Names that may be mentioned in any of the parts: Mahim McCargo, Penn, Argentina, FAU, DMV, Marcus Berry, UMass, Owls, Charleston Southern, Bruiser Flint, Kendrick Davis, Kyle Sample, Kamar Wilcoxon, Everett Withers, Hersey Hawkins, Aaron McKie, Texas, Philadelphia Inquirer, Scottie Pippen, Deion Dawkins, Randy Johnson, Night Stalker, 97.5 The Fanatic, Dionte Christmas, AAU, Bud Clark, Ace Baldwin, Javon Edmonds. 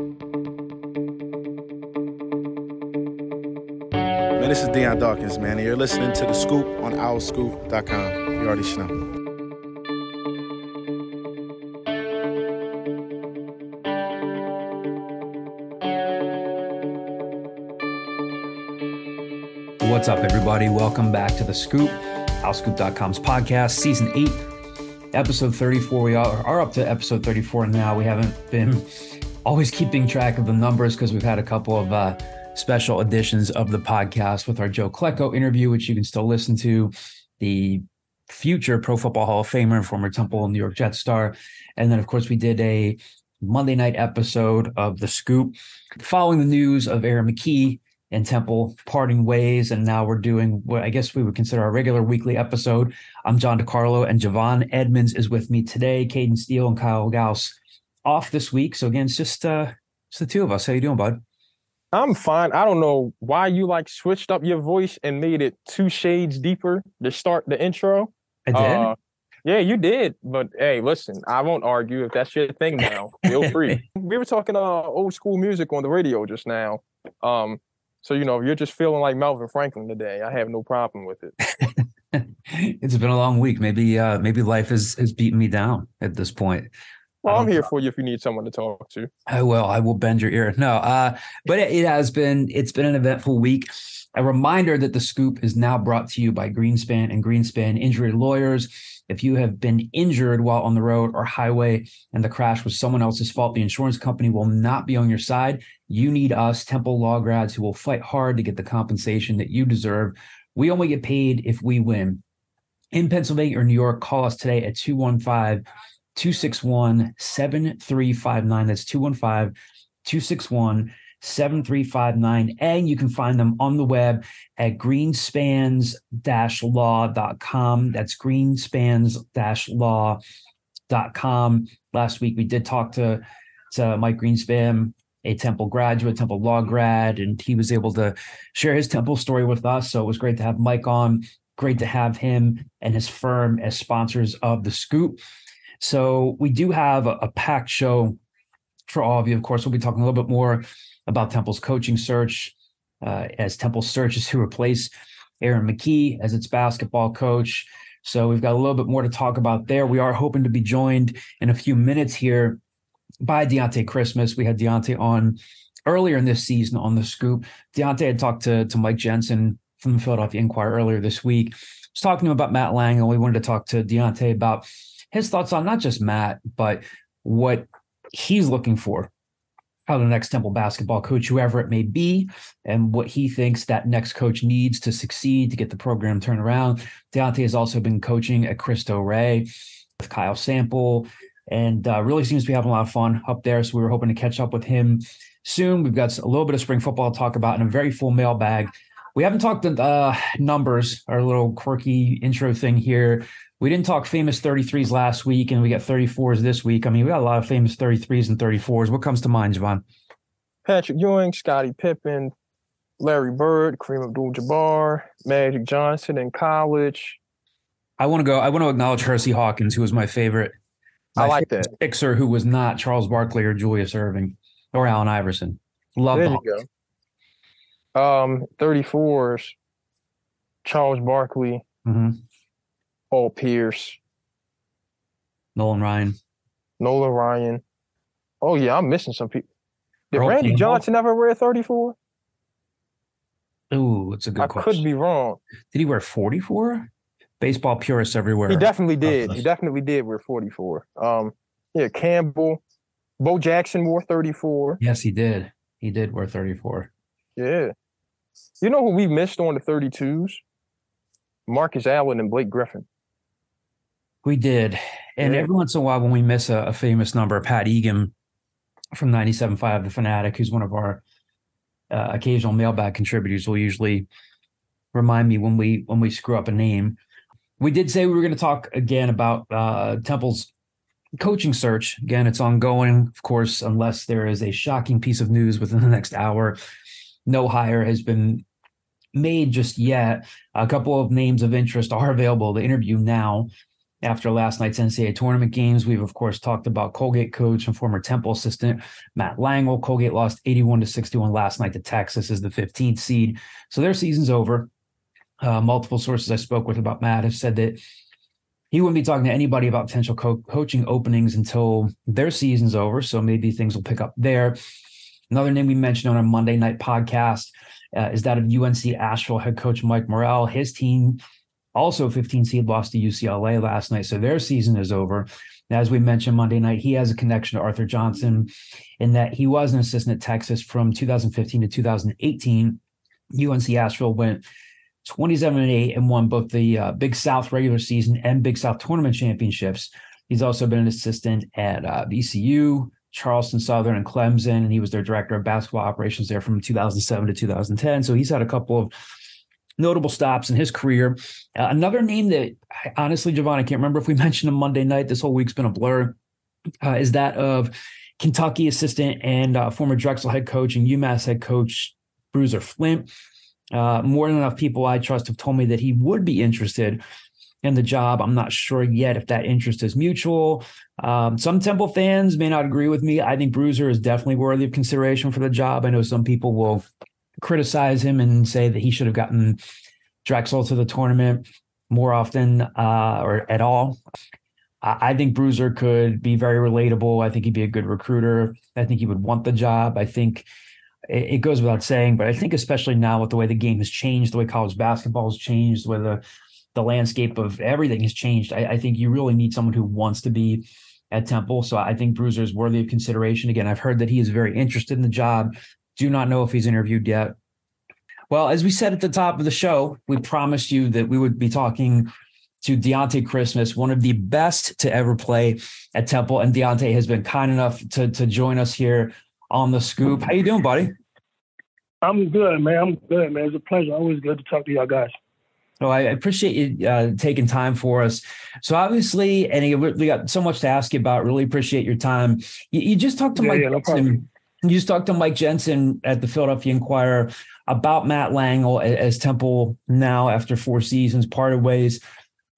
Man, this is Deion Dawkins, man, and you're listening to The Scoop on OwlScoop.com. You already know. What's up, everybody? Welcome back to The Scoop, OwlScoop.com's podcast, Season 8, Episode 34. We are up to Episode 34 now. We haven't been always keeping track of the numbers because we've had a couple of special editions of the podcast with our Joe Klecko interview, which you can still listen to, the future Pro Football Hall of Famer and former Temple and New York Jets star. And then, of course, we did a Monday night episode of The Scoop following the news of Aaron McKie and Temple parting ways, and now we're doing what I guess we would consider our regular weekly episode. I'm John DiCarlo, and Javon Edmonds is with me today. Caden Steele and Kyle Gauss off this week. So again, it's just the two of us. How you doing, bud? I'm fine. I don't know why you switched up your voice and made it two shades deeper to start the intro. I did? Yeah, you did. But hey, listen, I won't argue if that's your thing now. Feel free. We were talking old school music on the radio just now. So, you know, you're just feeling like Melvin Franklin today. I have no problem with it. It's been a long week. Maybe life is beating me down at this point. Well, I'm here for you if you need someone to talk to. I will bend your ear. No, but it's been an eventful week. A reminder that The Scoop is now brought to you by Greenspan and Greenspan Injury Lawyers. If you have been injured while on the road or highway and the crash was someone else's fault, the insurance company will not be on your side. You need us, Temple law grads, who will fight hard to get the compensation that you deserve. We only get paid if we win. In Pennsylvania or New York, call us today at 215-261-7359. That's 215-261-7359. And you can find them on the web at greenspans-law.com. That's greenspans-law.com. Last week, we did talk to Mike Greenspan, a Temple graduate, Temple law grad, and he was able to share his Temple story with us. So it was great to have Mike on, great to have him and his firm as sponsors of The Scoop. So we do have a packed show for all of you. Of course, we'll be talking a little bit more about Temple's coaching search as Temple searches to replace Aaron McKie as its basketball coach. So we've got a little bit more to talk about there. We are hoping to be joined in a few minutes here by Dionte Christmas. We had Dionte on earlier in this season on The Scoop. Dionte had talked to Mike Jensen from the Philadelphia Inquirer earlier this week. I was talking to him about Matt Langel. We wanted to talk to Dionte about his thoughts on not just Matt, but what he's looking for out of the next Temple basketball coach, whoever it may be, and what he thinks that next coach needs to succeed to get the program turned around. Dionte has also been coaching at Cristo Rey with Kyle Sample, and really seems to be having a lot of fun up there. So we were hoping to catch up with him soon. We've got a little bit of spring football to talk about and a very full mailbag. We haven't talked numbers, our little quirky intro thing here. We didn't talk famous 33s last week, and we got 34s this week. I mean, we got a lot of famous 33s and 34s. What comes to mind, Javon? Patrick Ewing, Scottie Pippen, Larry Bird, Kareem Abdul-Jabbar, Magic Johnson in college. I want to acknowledge Hersey Hawkins, who was my favorite. I like that Sixer who was not Charles Barkley or Julius Erving or Allen Iverson. Love them. There you go. 34s, Charles Barkley, Paul Pierce, Nolan Ryan. Oh yeah, I'm missing some people. Did Randy Johnson ever wear 34? Ooh, it's a good question. I could be wrong. Did he wear 44? Baseball purists everywhere. He definitely did. He definitely did wear 44. Yeah, Campbell. Bo Jackson wore 34. Yes, he did. He did wear 34. Yeah. You know who we missed on the 32s? Marcus Allen and Blake Griffin. We did. And every once in a while when we miss a famous number, Pat Egan from 97.5, The Fanatic, who's one of our occasional mailbag contributors, will usually remind me when we screw up a name. We did say we were going to talk again about Temple's coaching search. Again, it's ongoing, of course, unless there is a shocking piece of news within the next hour. No hire has been made just yet. A couple of names of interest are available to interview now. After last night's NCAA tournament games, we've, of course, talked about Colgate coach and former Temple assistant Matt Langel. Colgate lost 81-61 last night to Texas as the 15th seed. So their season's over. Multiple sources I spoke with about Matt have said that he wouldn't be talking to anybody about potential coaching openings until their season's over. So maybe things will pick up there. Another name we mentioned on our Monday night podcast is that of UNC Asheville head coach Mike Morrell. His team, also 15 seed, lost to UCLA last night, so their season is over. And as we mentioned Monday night, he has a connection to Arthur Johnson in that he was an assistant at Texas from 2015 to 2018. UNC Asheville went 27-8 and won both the Big South regular season and Big South tournament championships. He's also been an assistant at VCU, Charleston Southern, and Clemson, and he was their director of basketball operations there from 2007 to 2010. So he's had a couple of notable stops in his career. Another name that, honestly, Javon, I can't remember if we mentioned him Monday night. This whole week's been a blur. Is that of Kentucky assistant and former Drexel head coach and UMass head coach Bruiser Flint. More than enough people I trust have told me that he would be interested in the job. I'm not sure yet if that interest is mutual. Some Temple fans may not agree with me. I think Bruiser is definitely worthy of consideration for the job. I know some people will criticize him and say that he should have gotten Drexel to the tournament more often or at all. I think Bruiser could be very relatable. I think he'd be a good recruiter. I think he would want the job. I think it goes without saying, but I think especially now with the way the game has changed, the way college basketball has changed, where the landscape of everything has changed, I think you really need someone who wants to be at Temple. So I think Bruiser is worthy of consideration. Again, I've heard that he is very interested in the job. Do not know if he's interviewed yet. Well, as we said at the top of the show, we promised you that we would be talking to Dionte Christmas, one of the best to ever play at Temple. And Dionte has been kind enough to join us here on The Scoop. How you doing, buddy? I'm good, man. It's a pleasure. Always good to talk to y'all guys. Oh, I appreciate you taking time for us. So obviously, and we got so much to ask you about. Really appreciate your time. You just talked to Mike Jensen. You just talked to Mike Jensen at the Philadelphia Inquirer about Matt Langel as Temple now, after four seasons, parted ways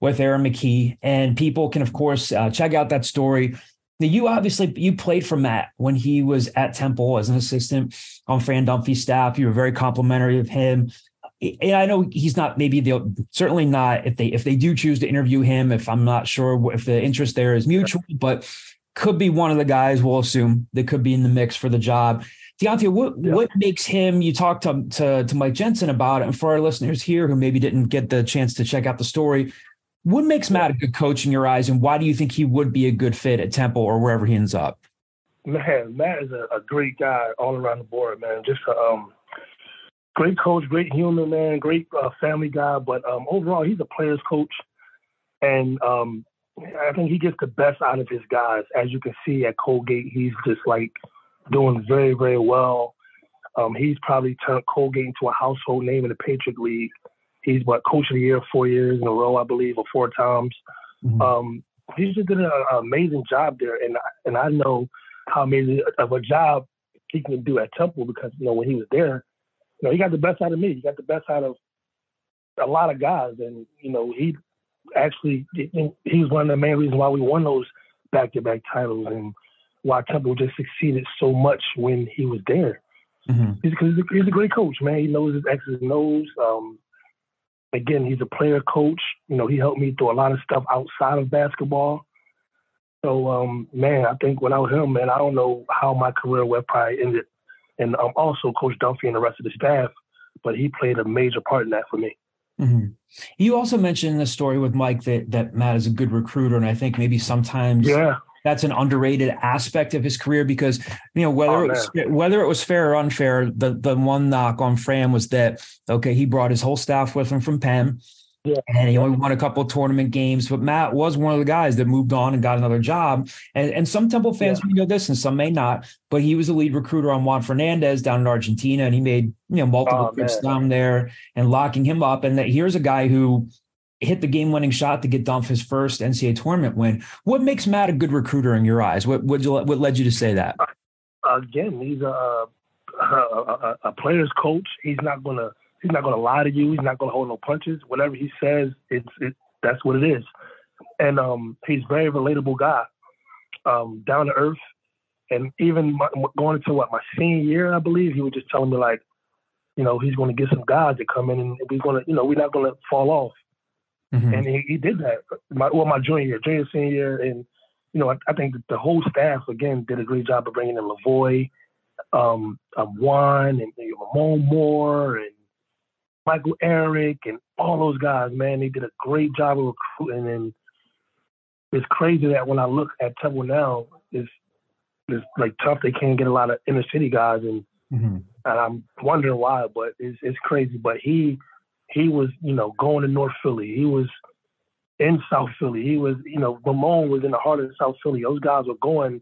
with Aaron McKie. And people can, of course, check out that story. Now, you played for Matt when he was at Temple as an assistant on Fran Dunphy's staff. You were very complimentary of him. And I know he's not, maybe they'll, certainly not if they do choose to interview him, if I'm not sure if the interest there is mutual, but could be one of the guys, we'll assume, that could be in the mix for the job. Dionte, what makes him, you talked to Mike Jensen about it, and for our listeners here who maybe didn't get the chance to check out the story, what makes Matt a good coach in your eyes, and why do you think he would be a good fit at Temple or wherever he ends up? Man, Matt is a great guy all around the board, man. Just a great coach, great human, man, great family guy. But overall, he's a player's coach, and I think he gets the best out of his guys. As you can see at Colgate, he's just like doing very, very well. He's probably turned Colgate into a household name in the Patriot League. He's coach of the year 4 years in a row, I believe, or four times. Mm-hmm. He's just did an amazing job there. And I know how amazing of a job he can do at Temple because, when he was there, he got the best out of me. He got the best out of a lot of guys. And, he, actually, he was one of the main reasons why we won those back-to-back titles and why Temple just succeeded so much when he was there. Mm-hmm. Because he's a great coach, man. He knows his X's and O's. Again, he's a player coach. He helped me through a lot of stuff outside of basketball. So, man, I think without him, man, I don't know how my career would probably ended. And also Coach Dunphy and the rest of the staff, but he played a major part in that for me. Mm-hmm. You also mentioned in the story with Mike that Matt is a good recruiter, and I think maybe sometimes that's an underrated aspect of his career because whether it was fair or unfair, the one knock on Fran was that he brought his whole staff with him from Penn, and he only won a couple of tournament games. But Matt was one of the guys that moved on and got another job, and some Temple fans may know this and some may not, but he was the lead recruiter on Juan Fernandez down in Argentina, and he made multiple trips down there and locking him up. And that here's a guy who hit the game-winning shot to get Dunphy his first NCAA tournament win. What makes Matt a good recruiter in your eyes? What led you to say that? Again, he's a player's coach. He's not gonna lie to you. He's not gonna hold no punches. Whatever he says, that's what it is. And he's a very relatable guy, down to earth. And even going into my senior year, I believe, he was just telling me, like, you know, he's going to get some guys to come in and we're going to, you know, we're not going to fall off. Mm-hmm. And he did that. My junior, senior year. And, you know, I think the whole staff, again, did a great job of bringing in LaVoy, Juan, and Ramon Moore, and Michael Eric, and all those guys, man. They did a great job of recruiting. And it's crazy that when I look at Temple now, it's like tough. They can't get a lot of inner city guys. And, mm-hmm. and I'm wondering why, but it's crazy. But he was, you know, going to North Philly. He was in South Philly. He was, you know, Ramon was in the heart of South Philly. Those guys were going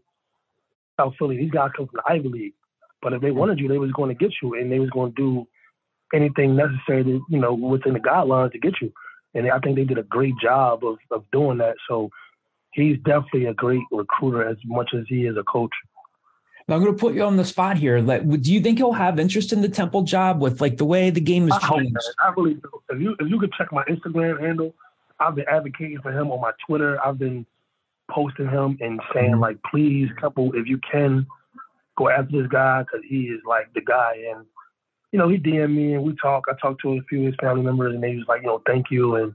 South Philly. These guys come from the Ivy League. But if they wanted you, they was going to get you, and they was going to do anything necessary to, you know, within the guidelines to get you. And I think they did a great job of doing that. So he's definitely a great recruiter as much as he is a coach. Now I'm going to put you on the spot here. Like, do you think he'll have interest in the Temple job with, like, the way the game is changed? I really do. If you could check my Instagram handle, I've been advocating for him on my Twitter. I've been posting him and saying, like, please, Temple, if you can, go after this guy, because he is, like, the guy. And, you know, he DM'd me and we talk. I talked to a few of his family members and they was like, you know, thank you, and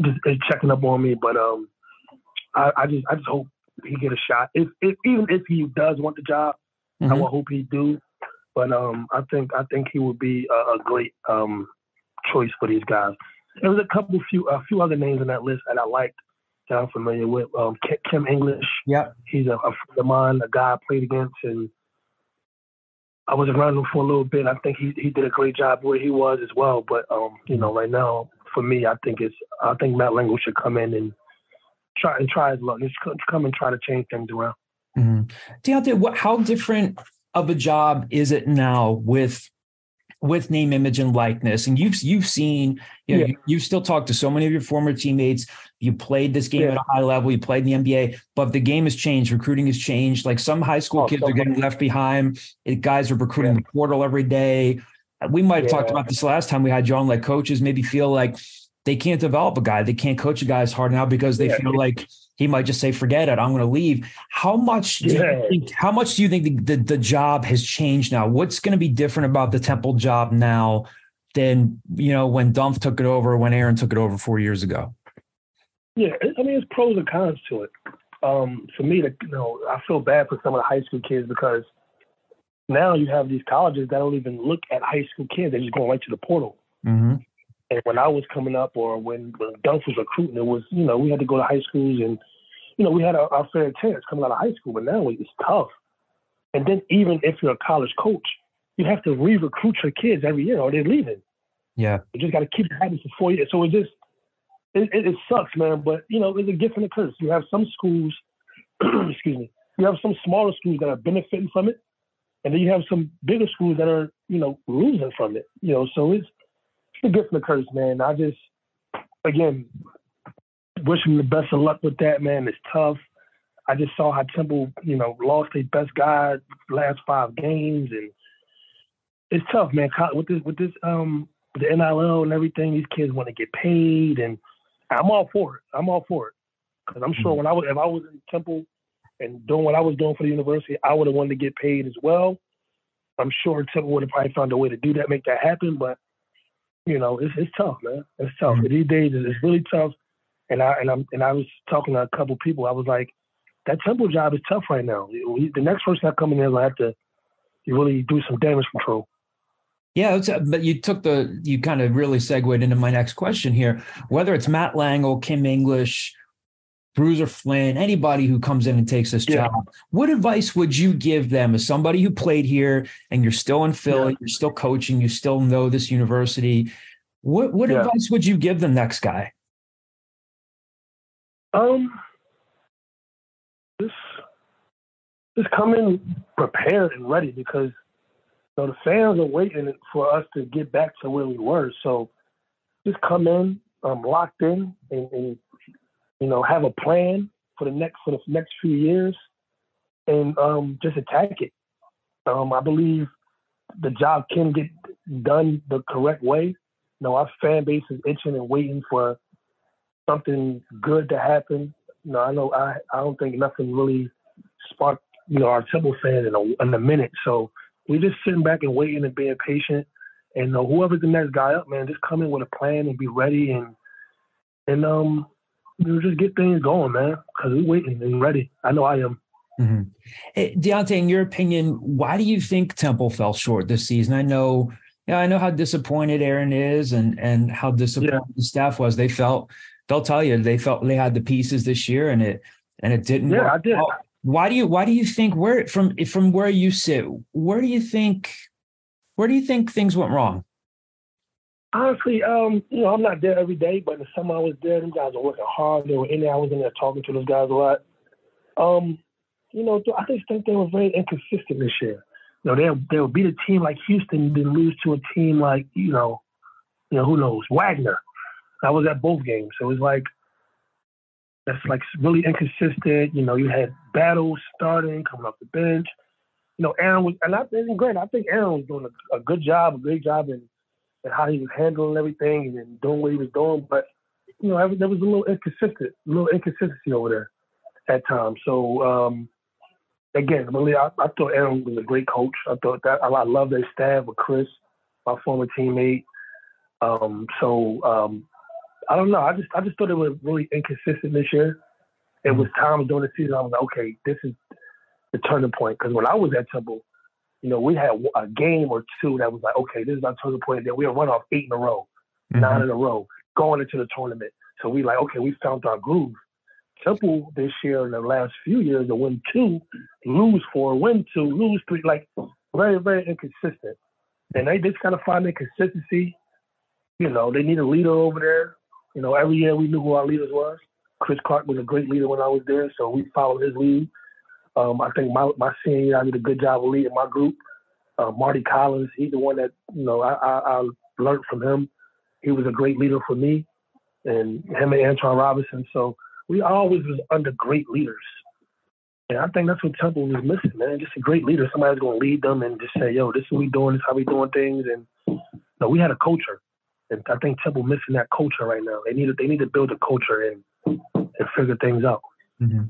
just checking up on me. But I just hope he get a shot. If even if he does want the job, mm-hmm. I would hope he do. But I think he would be a great choice for these guys. There was a few other names on that list that I liked, that I'm familiar with. Kim English. Yeah, he's a friend of mine, a guy I played against, and I was around him for a little bit. I think he did a great job where he was as well. But you know, right now for me, I think Matt Langel should come in and try his luck. Just come and try to change things around. Mm-hmm. Dionte, how different of a job is it now with name, image, and likeness? And you've seen, you know, yeah. you still talk to so many of your former teammates. You played this game yeah. at a high level. You played in the NBA, but the game has changed. Recruiting has changed. Like, some high school kids are getting left behind. Guys are recruiting the portal every day. We might have talked about this last time we had you on. Like, coaches maybe feel like they can't develop a guy. They can't coach a guy as hard now because they feel like he might just say, forget it, I'm going to leave. How much do you think the job has changed now? What's going to be different about the Temple job now than, you know, when Dunphy took it over, when Aaron took it over 4 years ago? Yeah. I mean, it's pros and cons to it. For me, you know, I feel bad for some of the high school kids, because now you have these colleges that don't even look at high school kids. They're just going right to the portal. Mm-hmm. And when I was coming up, or when Dunphy was recruiting, it was, you know, we had to go to high schools, and, you know, we had our fair chance coming out of high school, but now it's tough. And then even if you're a college coach, you have to re-recruit your kids every year or they're leaving. Yeah. You just got to keep it happening for 4 years. So it sucks, man. But, you know, it's a gift and a curse. You have some schools, excuse me, you have some smaller schools that are benefiting from it, and then you have some bigger schools that are, you know, losing from it. You know, so it's a gift and a curse, man. I just, again, wish him the best of luck with that, man. It's tough. I just saw how Temple, you know, lost their best guy last 5 games, and it's tough, man. With this, the NIL and everything, these kids want to get paid, and I'm all for it. Because I'm sure if I was in Temple and doing what I was doing for the university, I would have wanted to get paid as well. I'm sure Temple would have probably found a way to do that, make that happen, but you know, it's tough, man. It's tough. Mm-hmm. These days, it's really tough. And I was talking to a couple people. I was like, that Temple job is tough right now. The next person that comes in there will have to really do some damage control. Yeah, but you kind of really segued into my next question here. Whether it's Matt Langel, Kim English, Bruiser Flint, anybody who comes in and takes this job, what advice would you give them as somebody who played here and you're still in Philly, you're still coaching, you still know this university? What advice would you give the next guy? Just come in prepared and ready, because, you know, the fans are waiting for us to get back to where we were. So just come in, locked in, and you know, have a plan for the next few years, and just attack it. I believe the job can get done the correct way. You know, our fan base is itching and waiting for something good to happen. You know, I don't think nothing really sparked, you know, our Temple fan in a minute. So we're just sitting back and waiting and being patient. And whoever's the next guy up, man, just come in with a plan and be ready and you know, just get things going, man, because we're waiting and ready. I know I am. Mm-hmm. Hey, Dionte, in your opinion, why do you think Temple fell short this season? I know how disappointed Aaron is and how disappointed the staff was. They'll tell you they had the pieces this year and it didn't work. Yeah, I did. Why do you think from where you sit, where do you think things went wrong? Honestly, you know, I'm not there every day, but in the summer I was there. Them guys were working hard. They were in there. I was in there talking to those guys a lot. You know, I just think they were very inconsistent this year. You know, they'll beat a team like Houston, then lose to a team like, you know, who knows, Wagner. I was at both games. So it was like, that's like really inconsistent. You know, you had battles starting, coming off the bench. You know, Aaron was, and I think, great, I think Aaron was doing a great job and how he was handling everything and doing what he was doing. But, you know, there was a little inconsistency over there at times. So, again, really, I thought Aaron was a great coach. I thought that I love their staff with Chris, my former teammate. I don't know. I just thought it was really inconsistent this year. It was times during the season I was like, okay, this is the turning point. Because when I was at Temple, you know, we had a game or two that was like, okay, this is our turning point. Then we had run off 8 in a row, 9 in a row, going into the tournament. So we like, okay, we found our groove. Temple this year in the last few years to win 2, lose 4, win 2, lose 3, like very, very inconsistent. And they just kind of find their consistency. You know, they need a leader over there. You know, every year we knew who our leaders was. Chris Clark was a great leader when I was there, so we followed his lead. I think my senior year, I did a good job of leading my group. Marty Collins, he's the one that, you know, I learned from him. He was a great leader for me, and him and Antoine Robinson. So we always was under great leaders. And I think that's what Temple was missing, man, just a great leader. Somebody's going to lead them and just say, yo, this is what we doing, this is how we doing things. And you know, we had a culture. And I think Temple missing that culture right now. They need to build a culture and figure things out. Mm-hmm.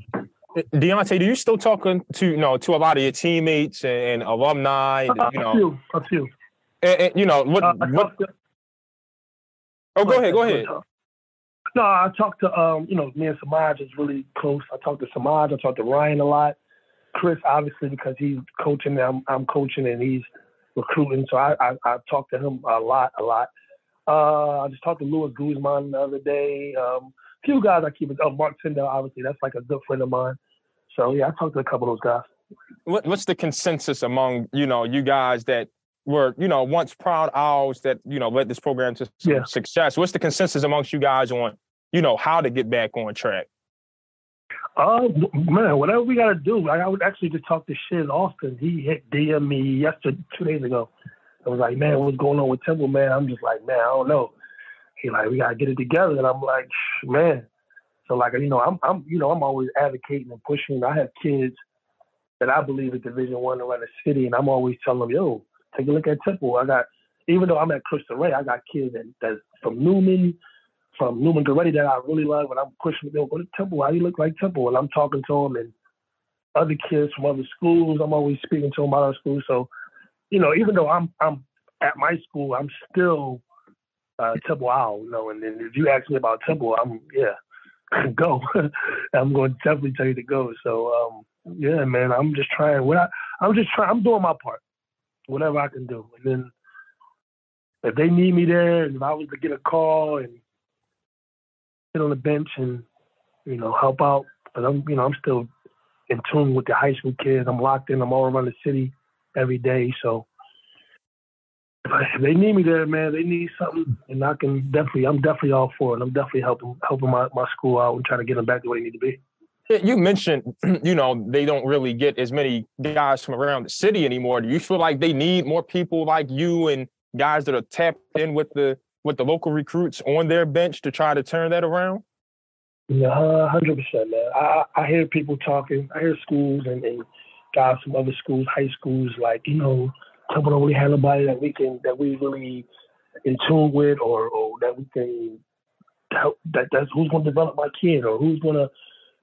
Dionte, do you still talking to a lot of your teammates and alumni? You know, a few. And you know what? Go ahead. No, I talked to you know, me and Samaj is really close. I talked to Samaj. I talked to Ryan a lot. Chris, obviously, because he's coaching. I'm coaching, and he's recruiting. So I talked to him a lot. I just talked to Louis Guzman the other day. Few guys I keep it up. Mark Sindel, obviously, that's like a good friend of mine. So yeah, I talked to a couple of those guys. What's the consensus among, you know, you guys that were, you know, once proud Owls that, you know, led this program to success? What's the consensus amongst you guys on, you know, how to get back on track? Man, whatever we gotta do. Like, I would actually just talk to Shin Austin. He hit DM me yesterday, 2 days ago. I was like, man, what's going on with Temple, man? I'm just like, man, I don't know. He like, we gotta get it together, and I'm like, man. So like, you know, I'm always advocating and pushing. I have kids that I believe at Division I around the city, and I'm always telling them, yo, take a look at Temple. I got, even though I'm at Cristo Rey, I got kids that's from Newman Goretti that I really love, and I'm pushing them, go to Temple. How you look like Temple? And I'm talking to them, and other kids from other schools. I'm always speaking to them about our school. So, you know, even though I'm at my school, I'm still Temple Owl, you know, and then if you ask me about Temple, go. I'm going to definitely tell you to go. So, yeah, man, I'm just trying. I'm doing my part, whatever I can do. And then if they need me there, and if I was to get a call and sit on the bench and, you know, help out, but I'm still in tune with the high school kids. I'm locked in. I'm all around the city every day, so. If they need me there, man, they need something, and I'm definitely all for it. I'm definitely helping my school out and trying to get them back to where they need to be. You mentioned, you know, they don't really get as many guys from around the city anymore. Do you feel like they need more people like you and guys that are tapped in with the local recruits on their bench to try to turn that around? Yeah, 100%, man. I hear people talking. I hear schools and guys from other schools, high schools, like, you know, Temple don't really have nobody that we really in tune with or that we can that's who's going to develop my kid or who's going to,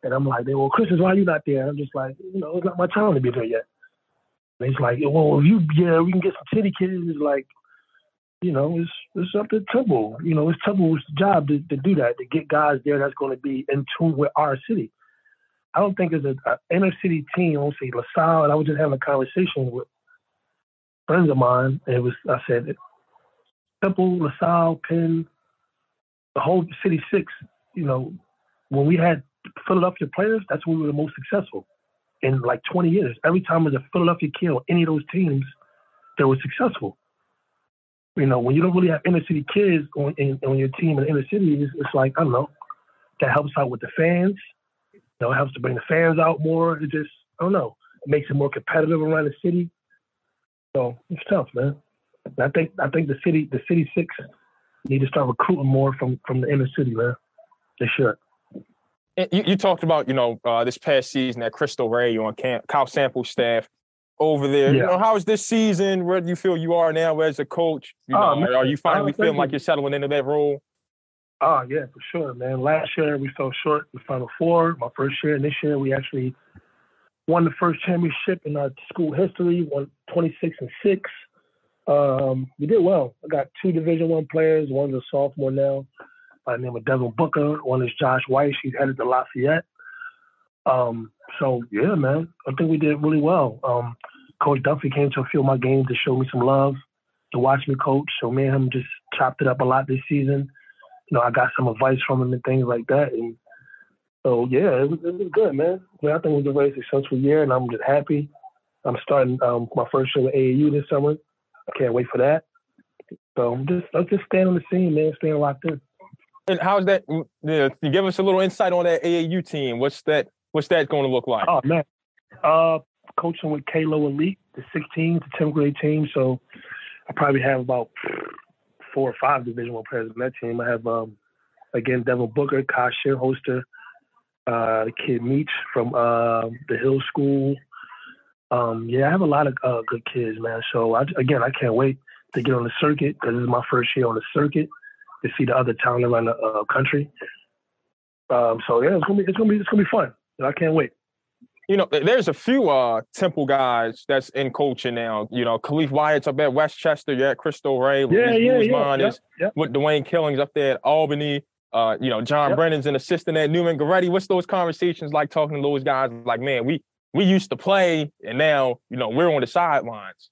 and I'm like, well, Chris, why are you not there? And I'm just like, it's not my time to be there yet. And he's like, well, if you, we can get some city kids. It's like, it's up to Temple. It's Temple's job to do that, to get guys there that's going to be in tune with our city. I don't think it's an inner city team. I won't say LaSalle. And I was just having a conversation with friends of mine. And I said, Temple, LaSalle, Penn, the whole city six, when we had Philadelphia players, that's when we were the most successful in like 20 years. Every time there's a Philadelphia kid on any of those teams, they were successful. When you don't really have inner city kids on your team in the inner city, it's like, that helps out with the fans. It helps to bring the fans out more. It just, it makes it more competitive around the city. So it's tough, man. And I think the city six need to start recruiting more from the inner city, man. They should. You talked about, this past season at Cristo Rey on Kyle Sample's staff over there. Yeah. How is this season? Where do you feel you are now as a coach? Are you finally feeling like you're settling into that role? Oh, yeah, for sure, man. Last year, we fell short in the Final Four, my first year. And this year, we actually won the first championship in our school history, won 26-6. We did well. I got two Division I players. One's a sophomore now by the name of Devin Booker. One is Josh White. She's headed to Lafayette. So, yeah, man, I think we did really well. Coach Dunphy came to a few of my games to show me some love, to watch me coach. So me and him just chopped it up a lot this season. I got some advice from him and things like that. And so, yeah, it was good, man. I think it was a very successful year, and I'm just happy. I'm starting my first year with AAU this summer. I can't wait for that. So I'm just staying on the scene, man, staying locked in. And how's that? You give us a little insight on that AAU team. What's that going to look like? Oh, man. Coaching with K-Lo Elite, the 16th to 10th grade team. So I probably have about 4 or 5 Division I players on that team. I have, again, Devin Booker, Kyle Shierholster, the kid Meach from the Hill School. I have a lot of good kids, man. So, I can't wait to get on the circuit because this is my first year on the circuit to see the other talent around the country. It's gonna be fun. I can't wait. There's a few Temple guys that's in coaching now. Khalif Wyatt's up at Westchester. You're at Cristo Rey. Guzman is with Dwayne Killings up there at Albany. John Brennan's an assistant at Newman Goretti. What's those conversations like talking to those guys? Like, man, we used to play, and now, we're on the sidelines.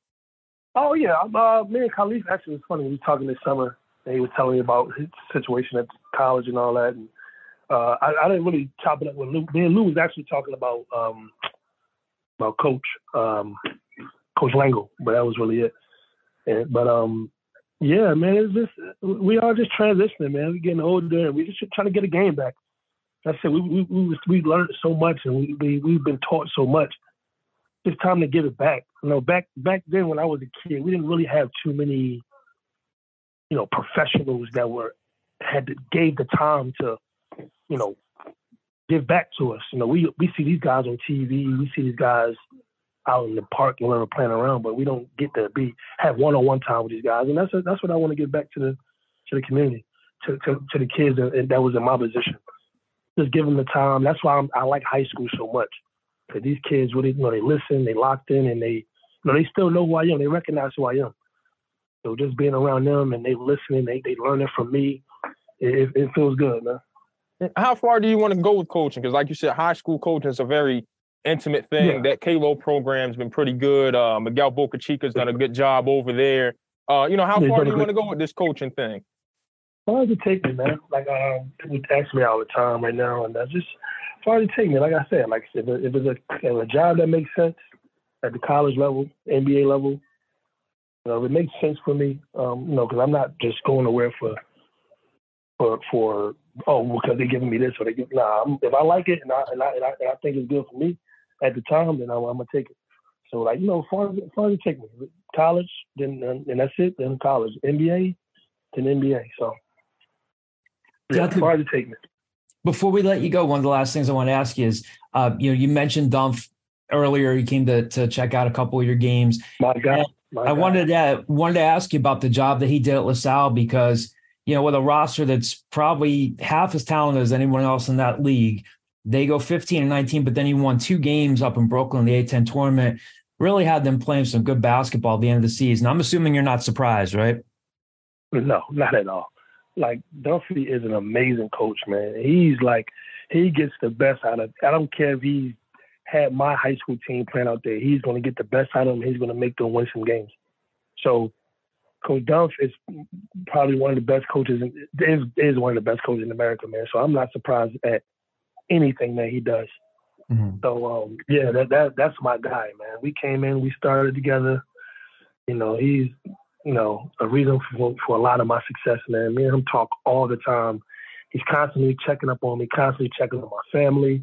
Oh, yeah. Me and Khalif, actually, it's funny. We were talking this summer, and he was telling me about his situation at college and all that. And I didn't really chop it up with Lou. Me and Lou was actually talking about Coach Langel, but that was really it. It's just, we are just transitioning, man. We're getting older, and we're just trying to get a game back. That's it. We learned so much, and we've been taught so much. It's time to give it back. Back then when I was a kid, we didn't really have too many, professionals that gave the time to, give back to us. We see these guys on TV, we see these guys out in the park and learn playing around, but we don't get to have one-on-one time with these guys. And that's what I want to give back to the community, to the kids that was in my position. Just give them the time. That's why I like high school so much. Because these kids really, they listen, they locked in, and they, they still know who I am. They recognize who I am. So just being around them and they listening, they learning from me. It feels good, man. How far do you want to go with coaching? Because like you said, high school coaching is a very intimate thing. Yeah. That K-Lo program's been pretty good. Miguel Boca Chica's done a good job over there. How far do you want to go with this coaching thing? As far as it takes me, man. Like, people ask me all the time right now, and that's just as far as it takes me. Like I said, if it's a job that makes sense at the college level, NBA level, if it makes sense for me, because I'm not just going away for because they're giving me this or they give. Nah, if I like it and I think it's good for me at the time, then I'm gonna take it. So like as far as it takes me, college, then and that's it. Then college, NBA, then NBA. So. Yeah, to take it. Before we let you go, one of the last things I want to ask you is, you mentioned Dunph earlier. You came to check out a couple of your games. My God. I wanted to ask you about the job that he did at LaSalle because you know, with a roster that's probably half as talented as anyone else in that league. They go 15-19, but then he won two games up in Brooklyn, the A-10 tournament, really had them playing some good basketball at the end of the season. I'm assuming you're not surprised, right? No, not at all. Like, Dunphy is an amazing coach, man. He's like, he gets the best out of, I don't care if he had my high school team playing out there. He's going to get the best out of them. He's going to make them win some games. So Coach Dunphy is probably one of the best coaches, is one of the best coaches in America, man. So I'm not surprised at anything that he does. Mm-hmm. So yeah, that's my guy, man. We came in, we started together. You know, he's, you know, a reason for a lot of my success, man. Me and him talk all the time. He's constantly checking up on me, constantly checking on my family.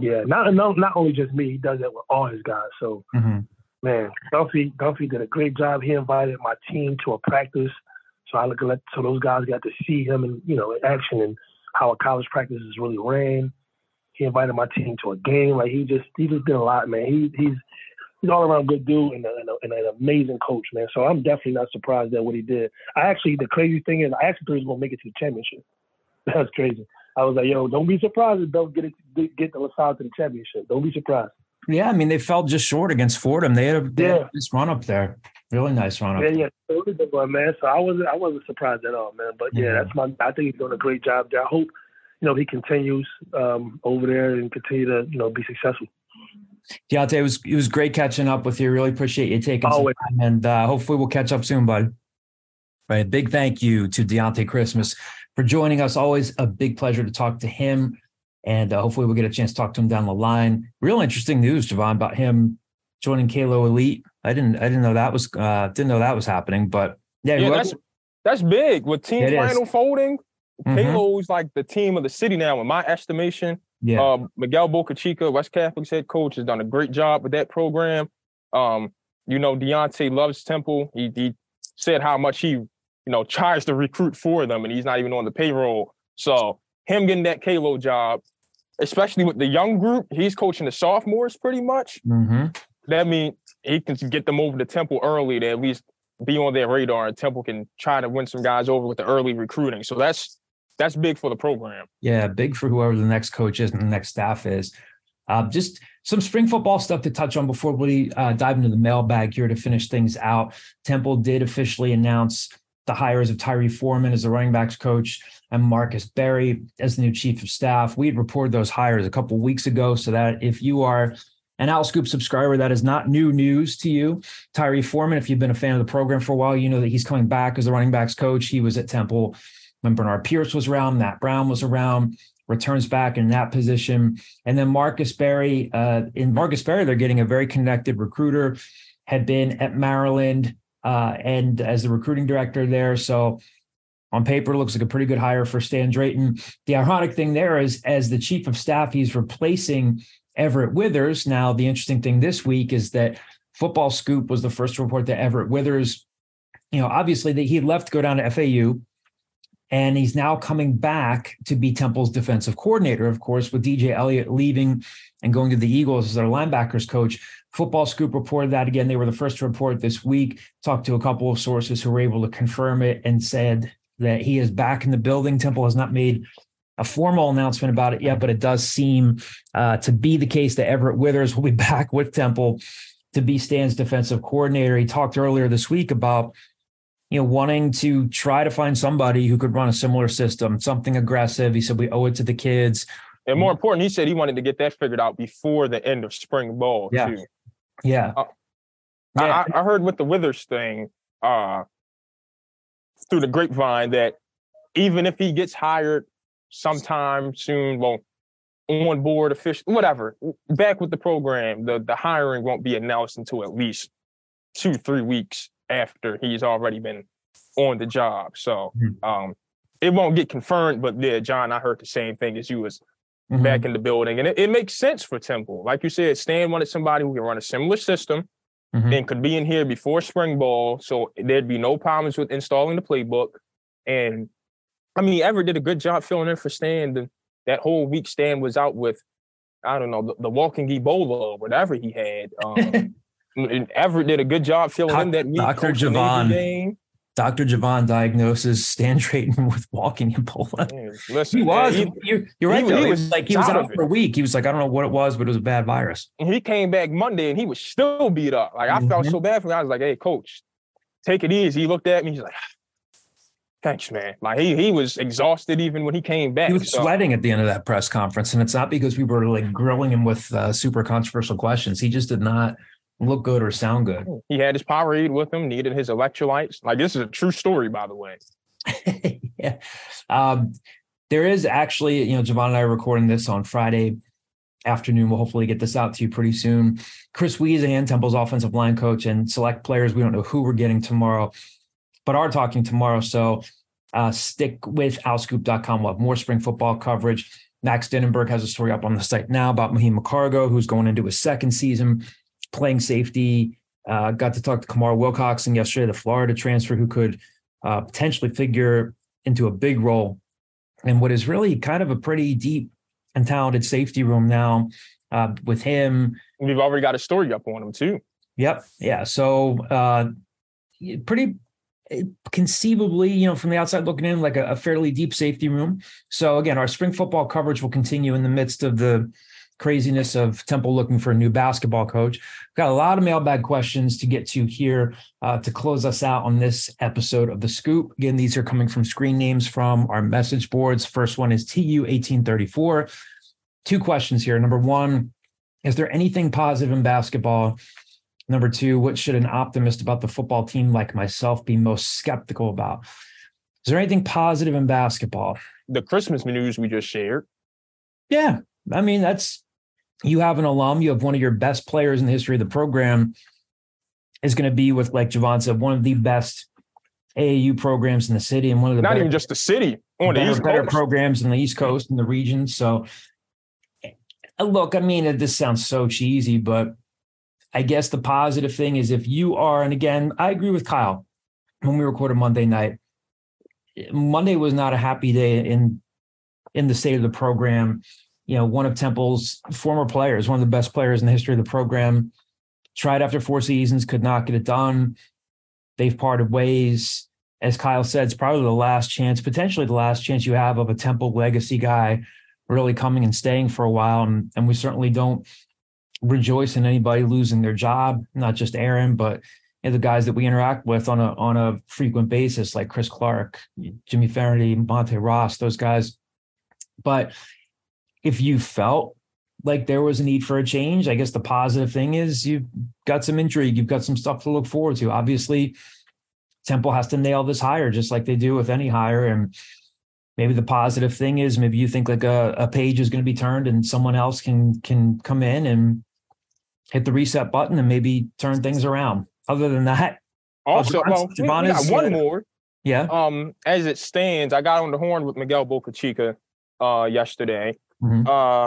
Yeah, not only just me, he does that with all his guys. So man, Dunphy did a great job. He invited my team to a practice, so so those guys got to see him and, you know, in action and how a college practice is really ran. He invited my team to a game. Like, he just did a lot, man. He's all around good dude and an amazing coach, man. So I'm definitely not surprised at what he did. The crazy thing is, I actually thought he was gonna make it to the championship. That's crazy. I was like, yo, don't be surprised if don't get the LaSalle to the championship. Don't be surprised. Yeah, I mean, they fell just short against Fordham. They had a nice run up there. Really nice run up. Yeah, totally good one, man. So I wasn't surprised at all, man. But yeah, I think he's doing a great job there. I hope, you know, he continues over there and continue to, you know, be successful. Dionte, it was great catching up with you. Really appreciate you taking some time, and hopefully we'll catch up soon, bud. Right. Big thank you to Dionte Christmas for joining us. Always a big pleasure to talk to him. And hopefully we'll get a chance to talk to him down the line. Real interesting news, Javon, about him joining Kalo Elite. I didn't know that was happening, but yeah, that's big. With team final folding, Kalo's like the team of the city now, in my estimation. Yeah. Miguel Boca Chica, West Catholic's head coach, has done a great job with that program. You know, Dionte loves Temple. He said how much he, you know, tries to recruit for them, and he's not even on the payroll. So him getting that Kalo job, especially with the young group, he's coaching the sophomores pretty much. Mm-hmm. That means he can get them over to Temple early to at least be on their radar, and Temple can try to win some guys over with the early recruiting. So that's big for the program. Yeah, big for whoever the next coach is and the next staff is. Just some spring football stuff to touch on before we dive into the mailbag here to finish things out. Temple did officially announce the hires of Tyree Foreman as the running backs coach and Marcus Berry as the new chief of staff. We had reported those hires a couple of weeks ago, so that if you are an Owl Scoop subscriber, that is not new news to you. Tyree Foreman, if you've been a fan of the program for a while, you know that he's coming back as the running backs coach. He was at Temple when Bernard Pierce was around, Matt Brown was around, returns back in that position. And then Marcus Berry, they're getting a very connected recruiter, had been at Maryland and as the recruiting director there. So on paper, looks like a pretty good hire for Stan Drayton. The ironic thing there is, as the chief of staff, he's replacing Everett Withers. Now, the interesting thing this week is that Football Scoop was the first to report that Everett Withers, you know, obviously that he left to go down to FAU, and he's now coming back to be Temple's defensive coordinator, of course, with DJ Elliott leaving and going to the Eagles as their linebackers coach. Football Scoop reported that again. They were the first to report this week, talked to a couple of sources who were able to confirm it and said that he is back in the building. Temple has not made a formal announcement about it yet, but it does seem to be the case that Everett Withers will be back with Temple to be Stan's defensive coordinator. He talked earlier this week about, you know, wanting to try to find somebody who could run a similar system, something aggressive. He said, we owe it to the kids. And more important, he said he wanted to get that figured out before the end of spring ball, too. Yeah. I heard with the Withers thing through the grapevine that even if he gets hired sometime soon, on board official, whatever, back with the program, the hiring won't be announced until at least 2-3 weeks after he's already been on the job. So it won't get confirmed, but yeah, John, I heard the same thing as you was back in the building. And it makes sense for Temple. Like you said, Stan wanted somebody who can run a similar system and could be in here before spring ball, so there'd be no problems with installing the playbook. And I mean, Everett did a good job filling in for Stan. That whole week Stan was out with, I don't know, the walking Ebola or whatever he had. And Everett did a good job filling in that week. Dr. Javon. Dr. Javon diagnoses Stan Drayton with walking Ebola. Listen, he was. You're right. He was out for a week. He was like, I don't know what it was, but it was a bad virus. And he came back Monday and he was still beat up. Like, I felt so bad for him. I was like, hey, coach, take it easy. He looked at me. He's like, thanks, man. Like, he was exhausted even when he came back. He was sweating at the end of that press conference, and it's not because we were, like, grilling him with super controversial questions. He just did not look good or sound good. He had his Powerade with him, needed his electrolytes. Like, this is a true story, by the way. Yeah. There is actually, Javon and I are recording this on Friday afternoon. We'll hopefully get this out to you pretty soon. Chris Weazahan, Temple's offensive line coach, and select players, we don't know who we're getting tomorrow, but are talking tomorrow. So stick with OwlScoop.com. We'll have more spring football coverage. Max Denenberg has a story up on the site now about Mahim McCargo, who's going into his second season playing safety. Got to talk to Kamar Wilcoxon yesterday, the Florida transfer who could potentially figure into a big role in what is really kind of a pretty deep and talented safety room now with him. We've already got a story up on him too. Yep. Yeah. So pretty conceivably, from the outside looking in, like a fairly deep safety room. So again, our spring football coverage will continue in the midst of the craziness of Temple looking for a new basketball coach. Got a lot of mailbag questions to get to here to close us out on this episode of The Scoop. Again, these are coming from screen names from our message boards. First one is TU1834. Two questions here. Number one, is there anything positive in basketball? Number two, what should an optimist about the football team like myself be most skeptical about? Is there anything positive in basketball? The Christmas news we just shared. Yeah. I mean, you have an alum, you have one of your best players in the history of the program is going to be with, like Javon said, one of the best AAU programs in the city. And one of the not better, even just the city, on the East Coast programs in the East Coast and the region. So look, I mean, this sounds so cheesy, but I guess the positive thing is if you are, and again, I agree with Kyle when we recorded Monday night, Monday was not a happy day in the state of the program. One of Temple's former players, one of the best players in the history of the program, tried after four seasons, could not get it done. They've parted ways. As Kyle said, it's probably potentially the last chance you have of a Temple legacy guy really coming and staying for a while. And we certainly don't rejoice in anybody losing their job, not just Aaron, but the guys that we interact with on a frequent basis, like Chris Clark, Jimmy Farady, Monte Ross, those guys. But if you felt like there was a need for a change, I guess the positive thing is you've got some intrigue. You've got some stuff to look forward to. Obviously, Temple has to nail this hire just like they do with any hire. And maybe the positive thing is maybe you think like a page is going to be turned and someone else can come in and hit the reset button and maybe turn things around. Other than that, also, one more. Yeah. As it stands, I got on the horn with Miguel Bocachica yesterday. Mm-hmm.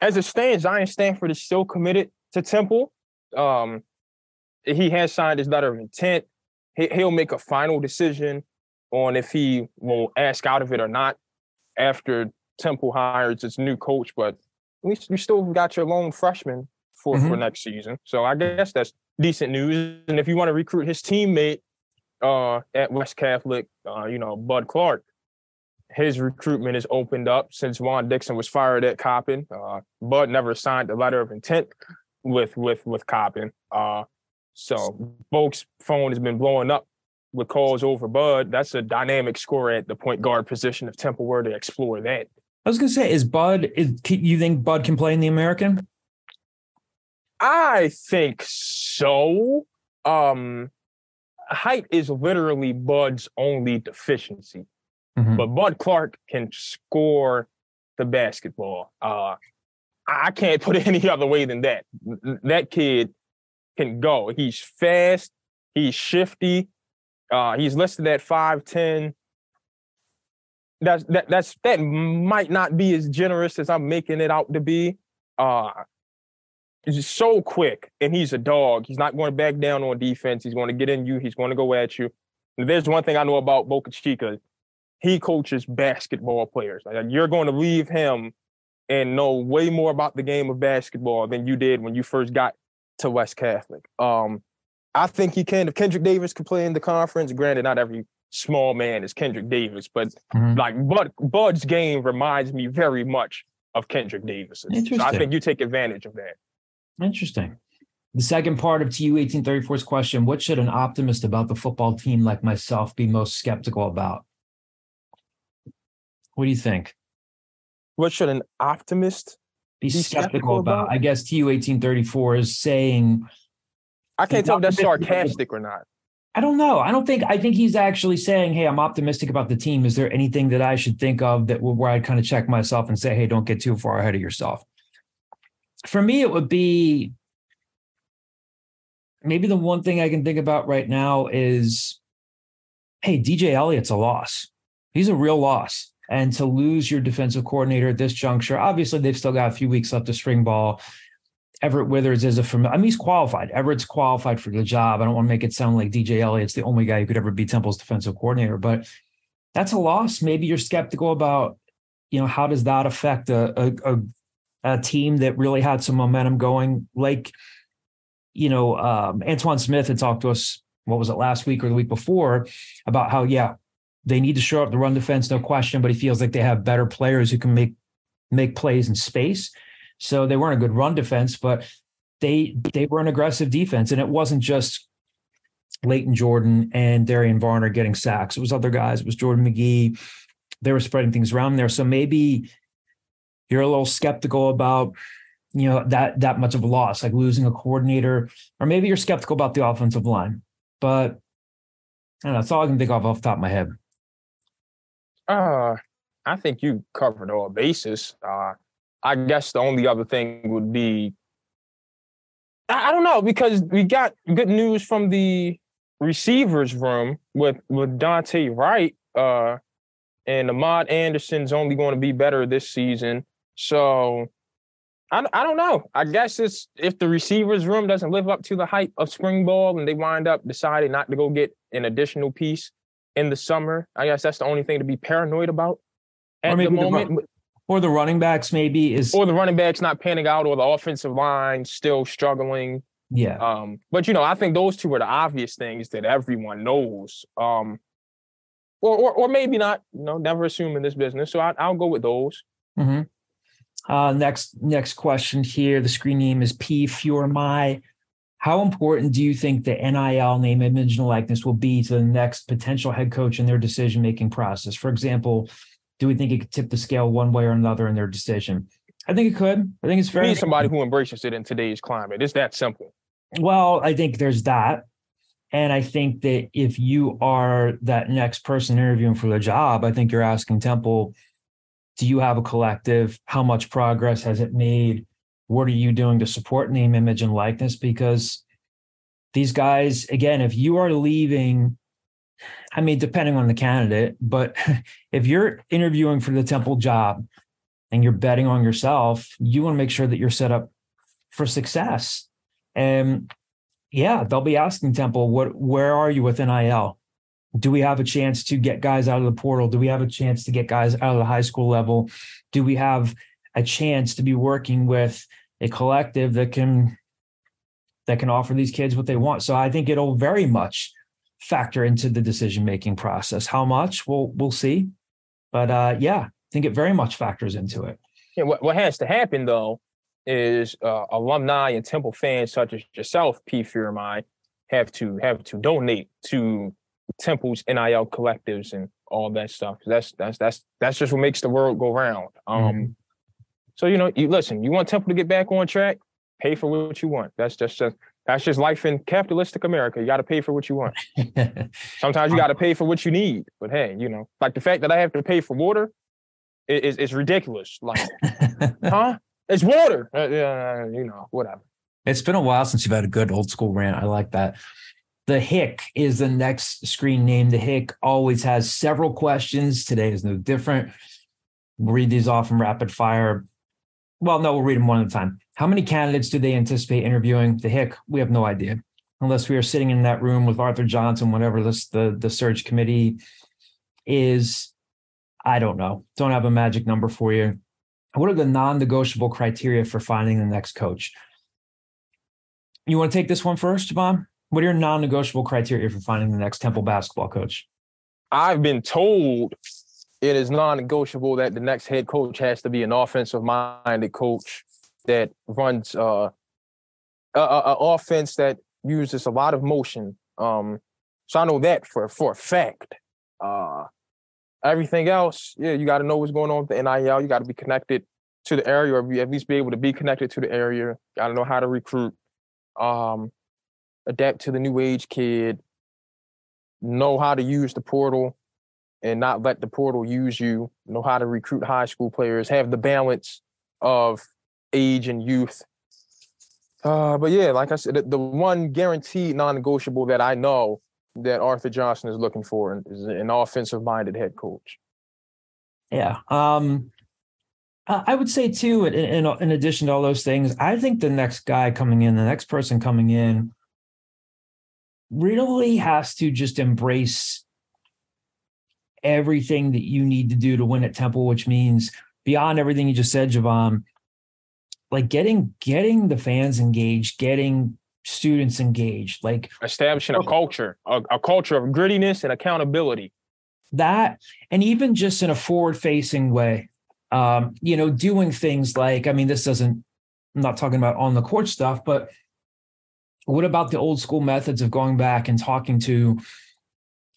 As it stands, Zion Stanford is still committed to Temple. He has signed his letter of intent. He'll make a final decision on if he will ask out of it or not after Temple hires its new coach. But you still got your lone freshman for next season. So I guess that's decent news. And if you want to recruit his teammate at West Catholic, Bud Clark, his recruitment is opened up since Juan Dixon was fired at Coppin. Bud never signed a letter of intent with Coppin. So folks' phone has been blowing up with calls over Bud. That's a dynamic scorer at the point guard position if Temple were to explore that. I was going to say, you think Bud can play in the American? I think so. Height is literally Bud's only deficiency. Mm-hmm. But Bud Clark can score the basketball. I can't put it any other way than that. That kid can go. He's fast. He's shifty. He's listed at 5'10". That might not be as generous as I'm making it out to be. He's so quick, and he's a dog. He's not going to back down on defense. He's going to get in you. He's going to go at you. And there's one thing I know about Bocachica. He coaches basketball players. Like, you're going to leave him and know way more about the game of basketball than you did when you first got to West Catholic. I think he can. If Kendrick Davis could play in the conference, granted, not every small man is Kendrick Davis, but like Bud's game reminds me very much of Kendrick Davis. So I think you take advantage of that. Interesting. The second part of TU 1834's question, what should an optimist about the football team like myself be most skeptical about? What do you think? What should an optimist be skeptical about? I guess TU 1834 is saying... I can't tell if that's sarcastic or not. I don't know. I think he's actually saying, hey, I'm optimistic about the team. Is there anything that I should think of that where I'd kind of check myself and say, hey, don't get too far ahead of yourself? For me, it would be maybe the one thing I can think about right now is, hey, DJ Elliott's a loss. He's a real loss. And to lose your defensive coordinator at this juncture, obviously they've still got a few weeks left of spring ball. Everett Withers is he's qualified. Everett's qualified for the job. I don't want to make it sound like DJ Elliott's the only guy who could ever be Temple's defensive coordinator, but that's a loss. Maybe you're skeptical about, how does that affect a team that really had some momentum going? Like, Antoine Smith had talked to us, what was it, last week or the week before, about how, they need to shore up the run defense, no question, but he feels like they have better players who can make plays in space. So they weren't a good run defense, but they were an aggressive defense. And it wasn't just Leighton Jordan and Darian Varner getting sacks. It was other guys. It was Jordan McGee. They were spreading things around there. So maybe you're a little skeptical about, that much of a loss, like losing a coordinator, or maybe you're skeptical about the offensive line. But I don't know, that's all I can think of off the top of my head. I think you covered all bases. I guess the only other thing would be, I don't know, because we got good news from the receivers room with Dionte Wright, and Ahmad Anderson's only going to be better this season. So I don't know. I guess it's if the receivers room doesn't live up to the hype of spring ball and they wind up deciding not to go get an additional piece in the summer, I guess that's the only thing to be paranoid about at the moment. Or the running backs maybe is... Or the running backs not panning out, or the offensive line still struggling. Yeah. But, I think those two are the obvious things that everyone knows. Or maybe not, never assume in this business. So I'll go with those. Mm-hmm. Next question here. The screen name is P. Fiormai. How important do you think the NIL, name, image, and likeness will be to the next potential head coach in their decision-making process? For example... do we think it could tip the scale one way or another in their decision? I think it could. I think it's very... You need somebody who embraces it in today's climate. It's that simple. Well, I think there's that. And I think that if you are that next person interviewing for the job, I think you're asking Temple, do you have a collective? How much progress has it made? What are you doing to support name, image, and likeness? Because these guys, again, if you are leaving... I mean, depending on the candidate, but if you're interviewing for the Temple job and you're betting on yourself, you want to make sure that you're set up for success. And they'll be asking Temple, where are you with NIL? Do we have a chance to get guys out of the portal? Do we have a chance to get guys out of the high school level? Do we have a chance to be working with a collective that can offer these kids what they want? So I think it'll very much factor into the decision-making process. How much? We'll see. But I think it very much factors into it. Yeah, what has to happen, though, is alumni and Temple fans such as yourself, P. Fiormai, have to donate to Temple's NIL collectives and all that stuff. That's just what makes the world go round. So, you want Temple to get back on track, pay for what you want. That's just life in capitalistic America. You got to pay for what you want. Sometimes you got to pay for what you need. But hey, like the fact that I have to pay for water is ridiculous. Like, huh? It's water. Whatever. It's been a while since you've had a good old school rant. I like that. The Hick is the next screen name. The Hick always has several questions. Today is no different. We'll read these off in rapid fire. Well, no, we'll read them one at a time. How many candidates do they anticipate interviewing? The Hick, we have no idea. Unless we are sitting in that room with Arthur Johnson, whatever the search committee is, I don't know. Don't have a magic number for you. What are the non-negotiable criteria for finding the next coach? You want to take this one first, Javon? What are your non-negotiable criteria for finding the next Temple basketball coach? I've been told it is non-negotiable that the next head coach has to be an offensive-minded coach that runs an offense that uses a lot of motion. So I know that for a fact. Everything else, yeah, you got to know what's going on with the NIL. You got to be connected to the area, or at least be able to be connected to the area. Got to know how to recruit, adapt to the new age kid, know how to use the portal and not let the portal use you, know how to recruit high school players, have the balance of age and youth. But yeah, like I said, the one guaranteed non-negotiable that I know that Arthur Johnson is looking for is an offensive-minded head coach. Yeah. I would say, too, in addition to all those things, I think the next guy coming in, the next person coming in, really has to just embrace everything that you need to do to win at Temple, which means beyond everything you just said, Javon, like getting the fans engaged, getting students engaged, like establishing a culture of grittiness and accountability. That, and even just in a forward-facing way. Doing things like, I mean, I'm not talking about on the court stuff, but what about the old school methods of going back and talking to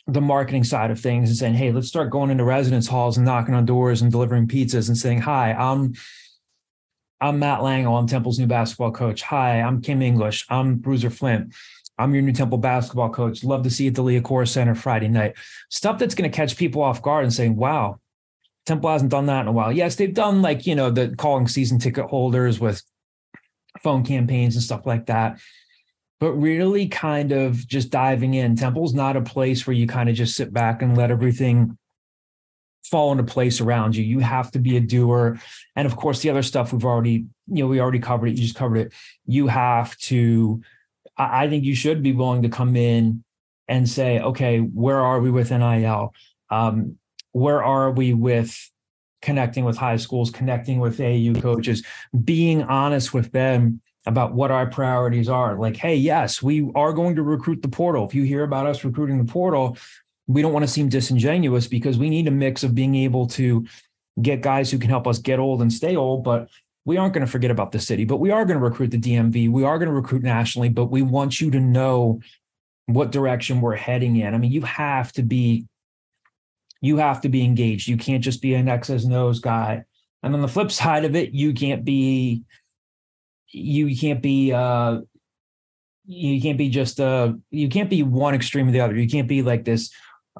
the marketing side of things and saying, hey, let's start going into residence halls and knocking on doors and delivering pizzas and saying, hi, I'm Matt Langel. I'm Temple's new basketball coach. Hi, I'm Kim English. I'm Bruiser Flint. I'm your new Temple basketball coach. Love to see you at the Leah Core Center Friday night. Stuff that's going to catch people off guard and saying, wow, Temple hasn't done that in a while. Yes, they've done the calling season ticket holders with phone campaigns and stuff like that. But really kind of just diving in. Temple's not a place where you kind of just sit back and let everything fall into place around you. You have to be a doer. And of course, the other stuff we already covered it. You just covered it. You have to, I think you should be willing to come in and say, okay, where are we with NIL? Where are we with connecting with high schools, connecting with AAU coaches, being honest with them about what our priorities are? Like, hey, yes, we are going to recruit the portal. If you hear about us recruiting the portal, we don't want to seem disingenuous because we need a mix of being able to get guys who can help us get old and stay old, but we aren't going to forget about the city, but we are going to recruit the DMV. We are going to recruit nationally, but we want you to know what direction we're heading in. I mean, you have to be engaged. You can't just be an X's and O's guy. And on the flip side of it, you can't be one extreme or the other. You can't be like this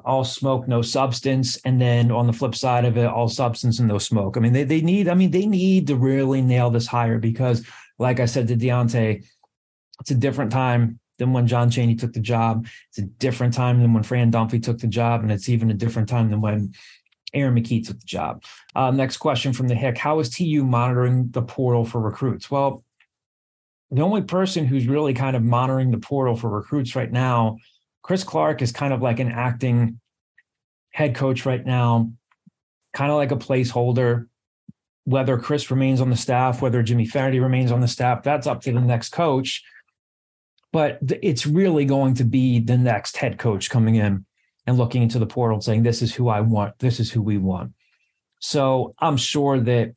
all smoke, no substance. And then on the flip side of it, all substance and no smoke. I mean, they need to really nail this hire because, like I said to Dionte, it's a different time than when John Chaney took the job. It's a different time than when Fran Dunphy took the job. And it's even a different time than when Aaron McKie took the job. Next question from the Hick. How is TU monitoring the portal for recruits? Well, the only person who's really kind of monitoring the portal for recruits right now, Chris Clark is kind of like an acting head coach right now, kind of like a placeholder. Whether Chris remains on the staff, whether Jimmy Faraday remains on the staff, that's up to the next coach. But it's really going to be the next head coach coming in and looking into the portal and saying, this is who I want. This is who we want. So I'm sure that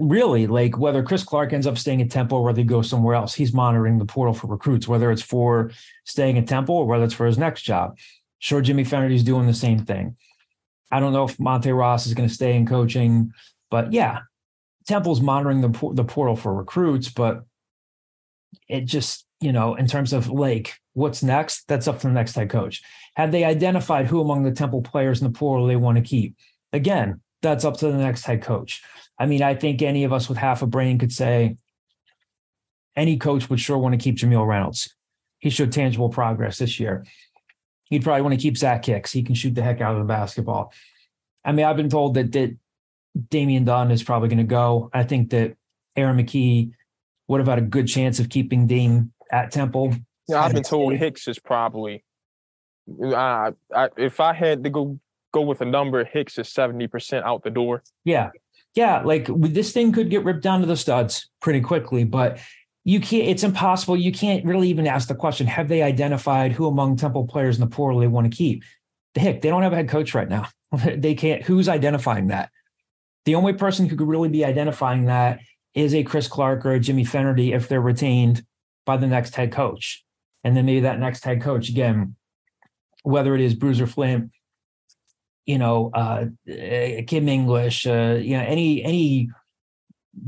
really, like, whether Chris Clark ends up staying at Temple or whether he goes somewhere else, he's monitoring the portal for recruits, whether it's for staying at Temple or whether it's for his next job. Sure, Jimmy Fennerty's doing the same thing. I don't know if Monte Ross is going to stay in coaching, but yeah, Temple's monitoring the portal for recruits, but it just, in terms of like what's next, that's up to the next head coach. Have they identified who among the Temple players in the portal they want to keep? Again, that's up to the next head coach. I mean, I think any of us with half a brain could say any coach would sure want to keep Jameel Reynolds. He showed tangible progress this year. He'd probably want to keep Zach Hicks. He can shoot the heck out of the basketball. I mean, I've been told that Damian Dunn is probably going to go. I think that Aaron McKie would have had a good chance of keeping Dame at Temple. Yeah, I've been told Hicks is probably if I had to go with a number, Hicks is 70% out the door. Yeah. Like, this thing could get ripped down to the studs pretty quickly, but you can't, it's impossible. You can't really even ask the question, have they identified who among Temple players in the portal they want to keep? Heck, they don't have a head coach right now. They can't. Who's identifying that? The only person who could really be identifying that is a Chris Clark or a Jimmy Fenerty if they're retained by the next head coach. And then maybe that next head coach, again, whether it is Bruiser Flint, Kim English, any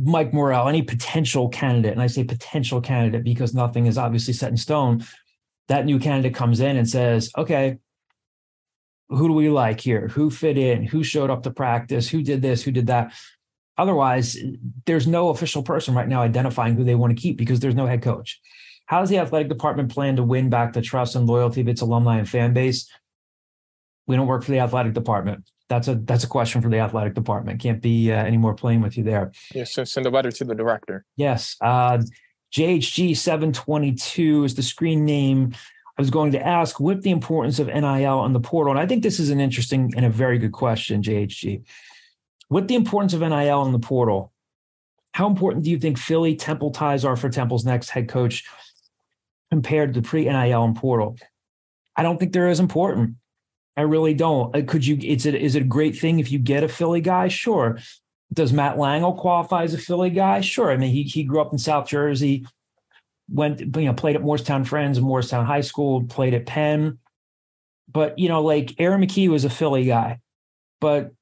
Mike Morrell, any potential candidate. And I say potential candidate because nothing is obviously set in stone. That new candidate comes in and says, okay, who do we like here? Who fit in? Who showed up to practice? Who did this? Who did that? Otherwise, there's no official person right now identifying who they want to keep because there's no head coach. How does the athletic department plan to win back the trust and loyalty of its alumni and fan base? We don't work for the athletic department. That's a question for the athletic department. Can't be any more playing with you there. Yeah, so send a letter to the director. Yes. JHG 722 is the screen name. I was going to ask what the importance of NIL on the portal. And I think this is an interesting and a very good question, JHG. With the importance of NIL on the portal, how important do you think Philly Temple ties are for Temple's next head coach compared to pre-NIL and portal? I don't think they're as important. I really don't. Could you? Is it a great thing if you get a Philly guy? Sure. Does Matt Langel qualify as a Philly guy? Sure. I mean, he grew up in South Jersey. Played at Morristown Friends and Morristown High School, played at Penn. But, Aaron McKie was a Philly guy. But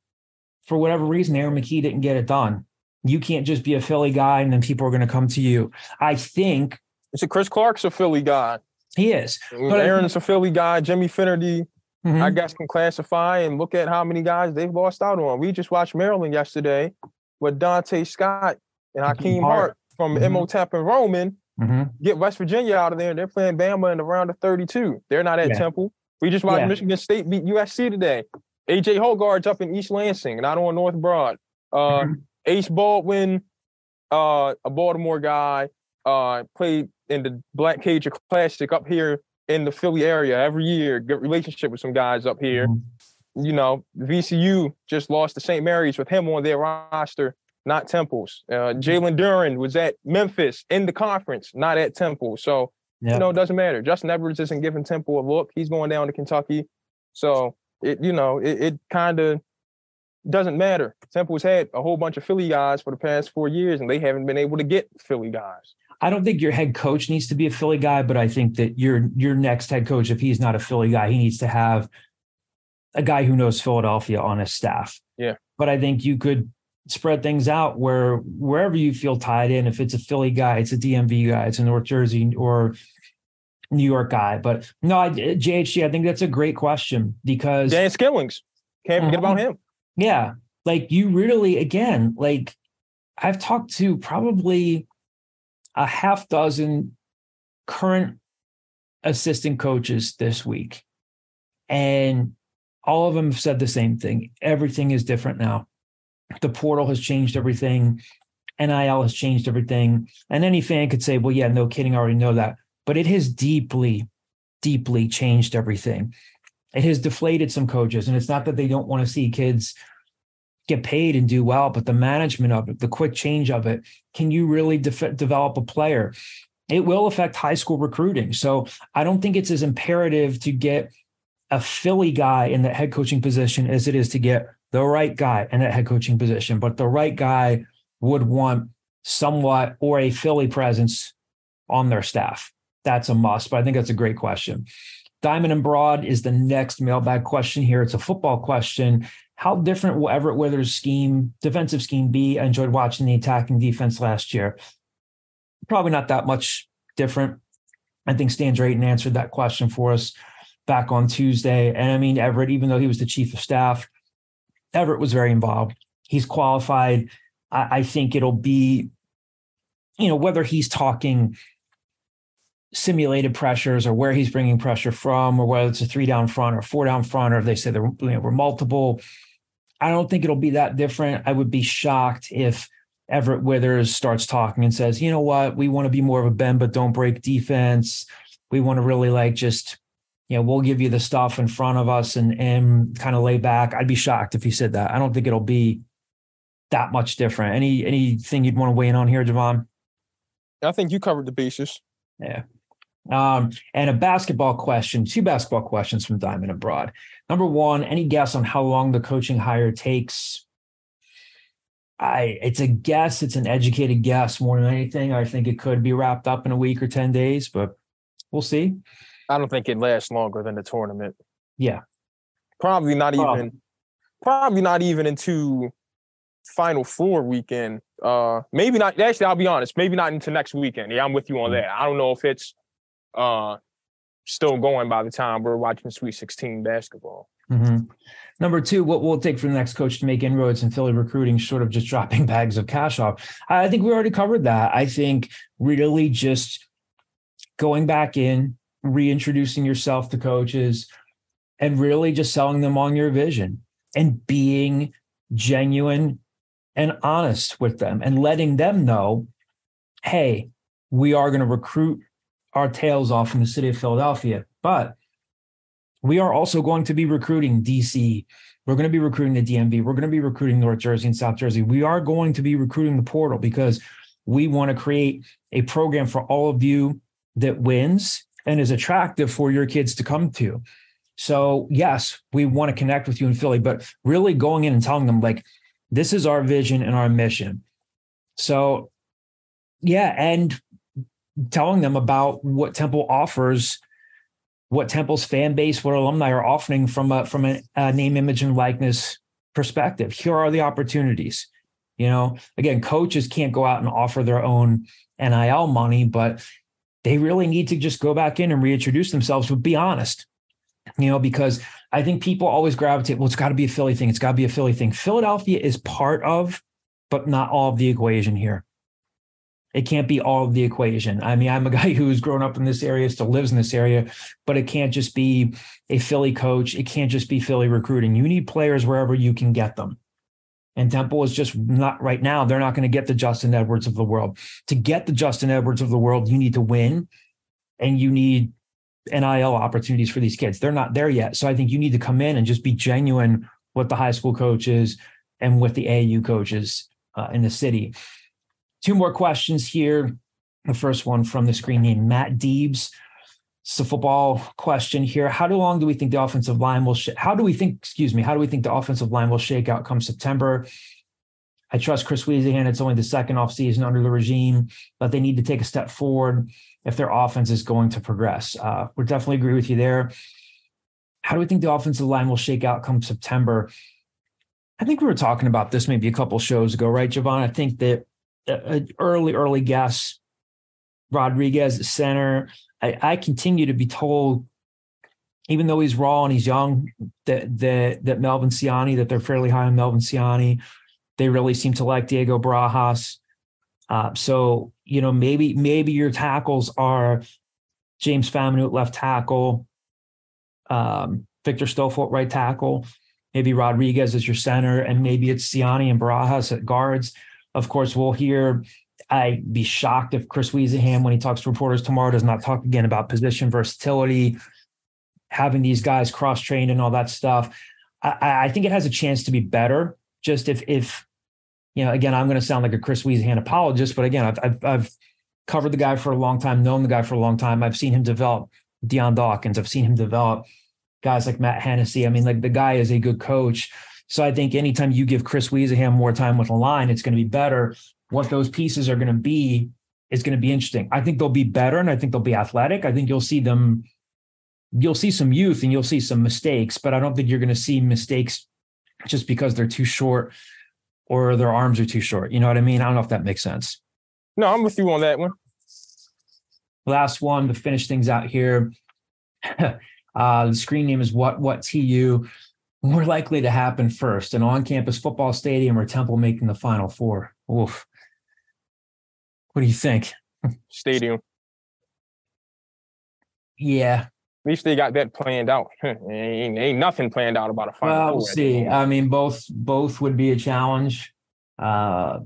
for whatever reason, Aaron McKie didn't get it done. You can't just be a Philly guy and then people are going to come to you. I think. So Chris Clark's a Philly guy. He is. But Aaron's a Philly guy. Jimmy Finnerty, I guess, can classify and look at how many guys they've lost out on. We just watched Maryland yesterday with Dante Scott and Hakeem Hart from MOTEP and Roman. Get West Virginia out of there, and they're playing Bama in the round of 32. They're not at Temple. We just watched Michigan State beat USC today. AJ Hogarth's up in East Lansing, not on North Broad. Ace Baldwin, a Baltimore guy, played in the Black Cage Classic up here in the Philly area every year. Good relationship with some guys up here. VCU just lost to St. Mary's with him on their roster. Not Temple's. Jalen Duren was at Memphis in the conference, not at Temple. So, it doesn't matter. Justin Edwards isn't giving Temple a look. He's going down to Kentucky. So, it kind of doesn't matter. Temple's had a whole bunch of Philly guys for the past 4 years, and they haven't been able to get Philly guys. I don't think your head coach needs to be a Philly guy, but I think that your next head coach, if he's not a Philly guy, he needs to have a guy who knows Philadelphia on his staff. Yeah. But I think you could – spread things out wherever you feel tied in. If it's a Philly guy, it's a DMV guy, it's a North Jersey or New York guy. But no, JHG, I think that's a great question because Dan Skillings, can't forget about him. Yeah. You really, again, I've talked to probably a half dozen current assistant coaches this week. And all of them have said the same thing. Everything is different now. The portal has changed everything. NIL has changed everything. And any fan could say, well, yeah, no kidding. I already know that. But it has deeply, deeply changed everything. It has deflated some coaches. And it's not that they don't want to see kids get paid and do well, but the management of it, the quick change of it, can you really develop a player? It will affect high school recruiting. So I don't think it's as imperative to get a Philly guy in the head coaching position as it is to get the right guy in that head coaching position, but the right guy would want somewhat or a Philly presence on their staff. That's a must, but I think that's a great question. Diamond and Broad is the next mailbag question here. It's a football question. How different will Everett Withers' defensive scheme be? I enjoyed watching the attacking defense last year. Probably not that much different. I think Stan Drayton answered that question for us back on Tuesday. And I mean, Everett, even though he was the chief of staff, Everett was very involved. He's qualified. I think it'll be, whether he's talking simulated pressures or where he's bringing pressure from, or whether it's a 3-down front or 4-down front, or if they say they're we're multiple, I don't think it'll be that different. I would be shocked if Everett Withers starts talking and says, you know what, we want to be more of a bend but don't break defense. We want to really just we'll give you the stuff in front of us and kind of lay back. I'd be shocked if he said that. I don't think it'll be that much different. Anything you'd want to weigh in on here, Javon? I think you covered the bases. Yeah. And a basketball question, two basketball questions from Diamond Abroad. Number one, any guess on how long the coaching hire takes? It's a guess. It's an educated guess more than anything. I think it could be wrapped up in a week or 10 days, but we'll see. I don't think it lasts longer than the tournament. Yeah. Probably not even into Final Four weekend. Maybe not. Actually, I'll be honest. Maybe not into next weekend. Yeah, I'm with you on that. I don't know if it's still going by the time we're watching Sweet 16 basketball. Mm-hmm. Number two, what will it take for the next coach to make inroads in Philly recruiting, short of just dropping bags of cash off? I think we already covered that. I think really just going back in, reintroducing yourself to coaches, and really just selling them on your vision and being genuine and honest with them and letting them know, hey, we are going to recruit our tails off from the city of Philadelphia, but we are also going to be recruiting DC. We're going to be recruiting the DMV. We're going to be recruiting North Jersey and South Jersey. We are going to be recruiting the portal because we want to create a program for all of you that wins and is attractive for your kids to come to. So yes, we want to connect with you in Philly, but really going in and telling them, like, this is our vision and our mission. So yeah. And telling them about what Temple offers, what Temple's fan base, what alumni are offering from a name, image, and likeness perspective. Here are the opportunities. You know, again, coaches can't go out and offer their own NIL money, but they really need to just go back in and reintroduce themselves, but be honest. You know, because I think people always gravitate, well, it's got to be a Philly thing. It's got to be a Philly thing. Philadelphia is part of, but not all of the equation here. It can't be all of the equation. I mean, I'm a guy who's grown up in this area, still lives in this area, but it can't just be a Philly coach. It can't just be Philly recruiting. You need players wherever you can get them. And Temple is just not right now. They're not going to get the Justin Edwards of the world. To get the Justin Edwards of the world, you need to win and you need NIL opportunities for these kids. They're not there yet. So I think you need to come in and just be genuine with the high school coaches and with the AAU coaches in the city. Two more questions here. The first one from the screen named Matt Deebs. It's a football question here. How do we think the offensive line will shake out come September? I trust Chris Weasehan. It's only the second offseason under the regime, but they need to take a step forward if their offense is going to progress. We definitely agree with you there. How do we think the offensive line will shake out come September? I think we were talking about this maybe a couple shows ago, right, Javon? I think that an early guess, Rodriguez at center. I continue to be told, even though he's raw and he's young, that Melvin Siani, that they're fairly high on Melvin Siani. They really seem to like Diego Barajas. So, you know, maybe your tackles are James Faminu at left tackle, Victor Stoffel at right tackle, maybe Rodriguez is your center, and maybe it's Siani and Barajas at guards. Of course, we'll hear, I'd be shocked if Chris Weasehan, when he talks to reporters tomorrow, does not talk again about position versatility, having these guys cross-trained and all that stuff. I think it has a chance to be better. Just if you know, again, I'm going to sound like a Chris Weasehan apologist, but again, I've covered the guy for a long time, known the guy for a long time. I've seen him develop Deion Dawkins. I've seen him develop guys like Matt Hennessy. I mean, like, the guy is a good coach. So I think anytime you give Chris Weasehan more time with a line, it's going to be better. What those pieces are going to be is going to be interesting. I think they'll be better, and I think they'll be athletic. I think you'll see some youth and you'll see some mistakes, but I don't think you're going to see mistakes just because they're too short or their arms are too short. You know what I mean? I don't know if that makes sense. No, I'm with you on that one. Last one to finish things out here. The screen name is What TU. More likely to happen first, an on-campus football stadium or Temple making the Final Four? Oof. What do you think? Stadium. Yeah. At least they got that planned out. Ain't nothing planned out about a Final Four. Well, we'll see. I mean, both would be a challenge. Yeah,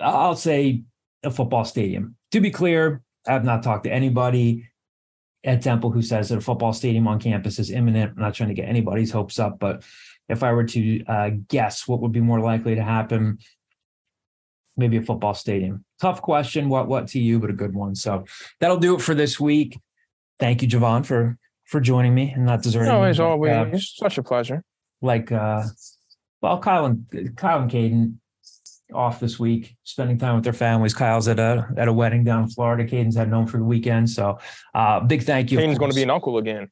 I'll say a football stadium. To be clear, I have not talked to anybody at Temple who says that a football stadium on campus is imminent. I'm not trying to get anybody's hopes up, but if I were to guess what would be more likely to happen, maybe a football stadium. Tough question, what to you, but a good one. So that'll do it for this week. Thank you, Javon, for joining me and not deserting. Always such a pleasure. Kyle and Caden off this week, spending time with their families. Kyle's at a wedding down in Florida. Caden's heading home for the weekend. So big thank you. Caden's going to be an uncle again.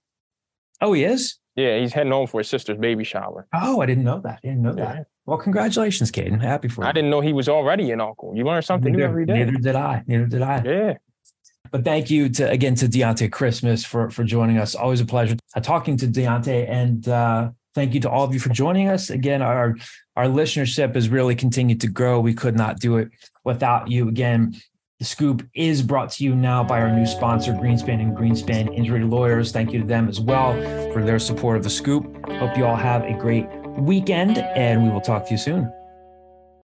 Oh, he is? Yeah, he's heading home for his sister's baby shower. Oh, I didn't know that. Yeah. Well, congratulations, Caden. Happy for you. I didn't know he was already an uncle. You learn something new every day. Neither did I. Yeah. But thank you to Dionte Christmas for joining us. Always a pleasure talking to Dionte, and thank you to all of you for joining us. Again, our listenership has really continued to grow. We could not do it without you. Again, The Scoop is brought to you now by our new sponsor, Greenspan and Greenspan Injury Lawyers. Thank you to them as well for their support of The Scoop. Hope you all have a great weekend, and we will talk to you soon.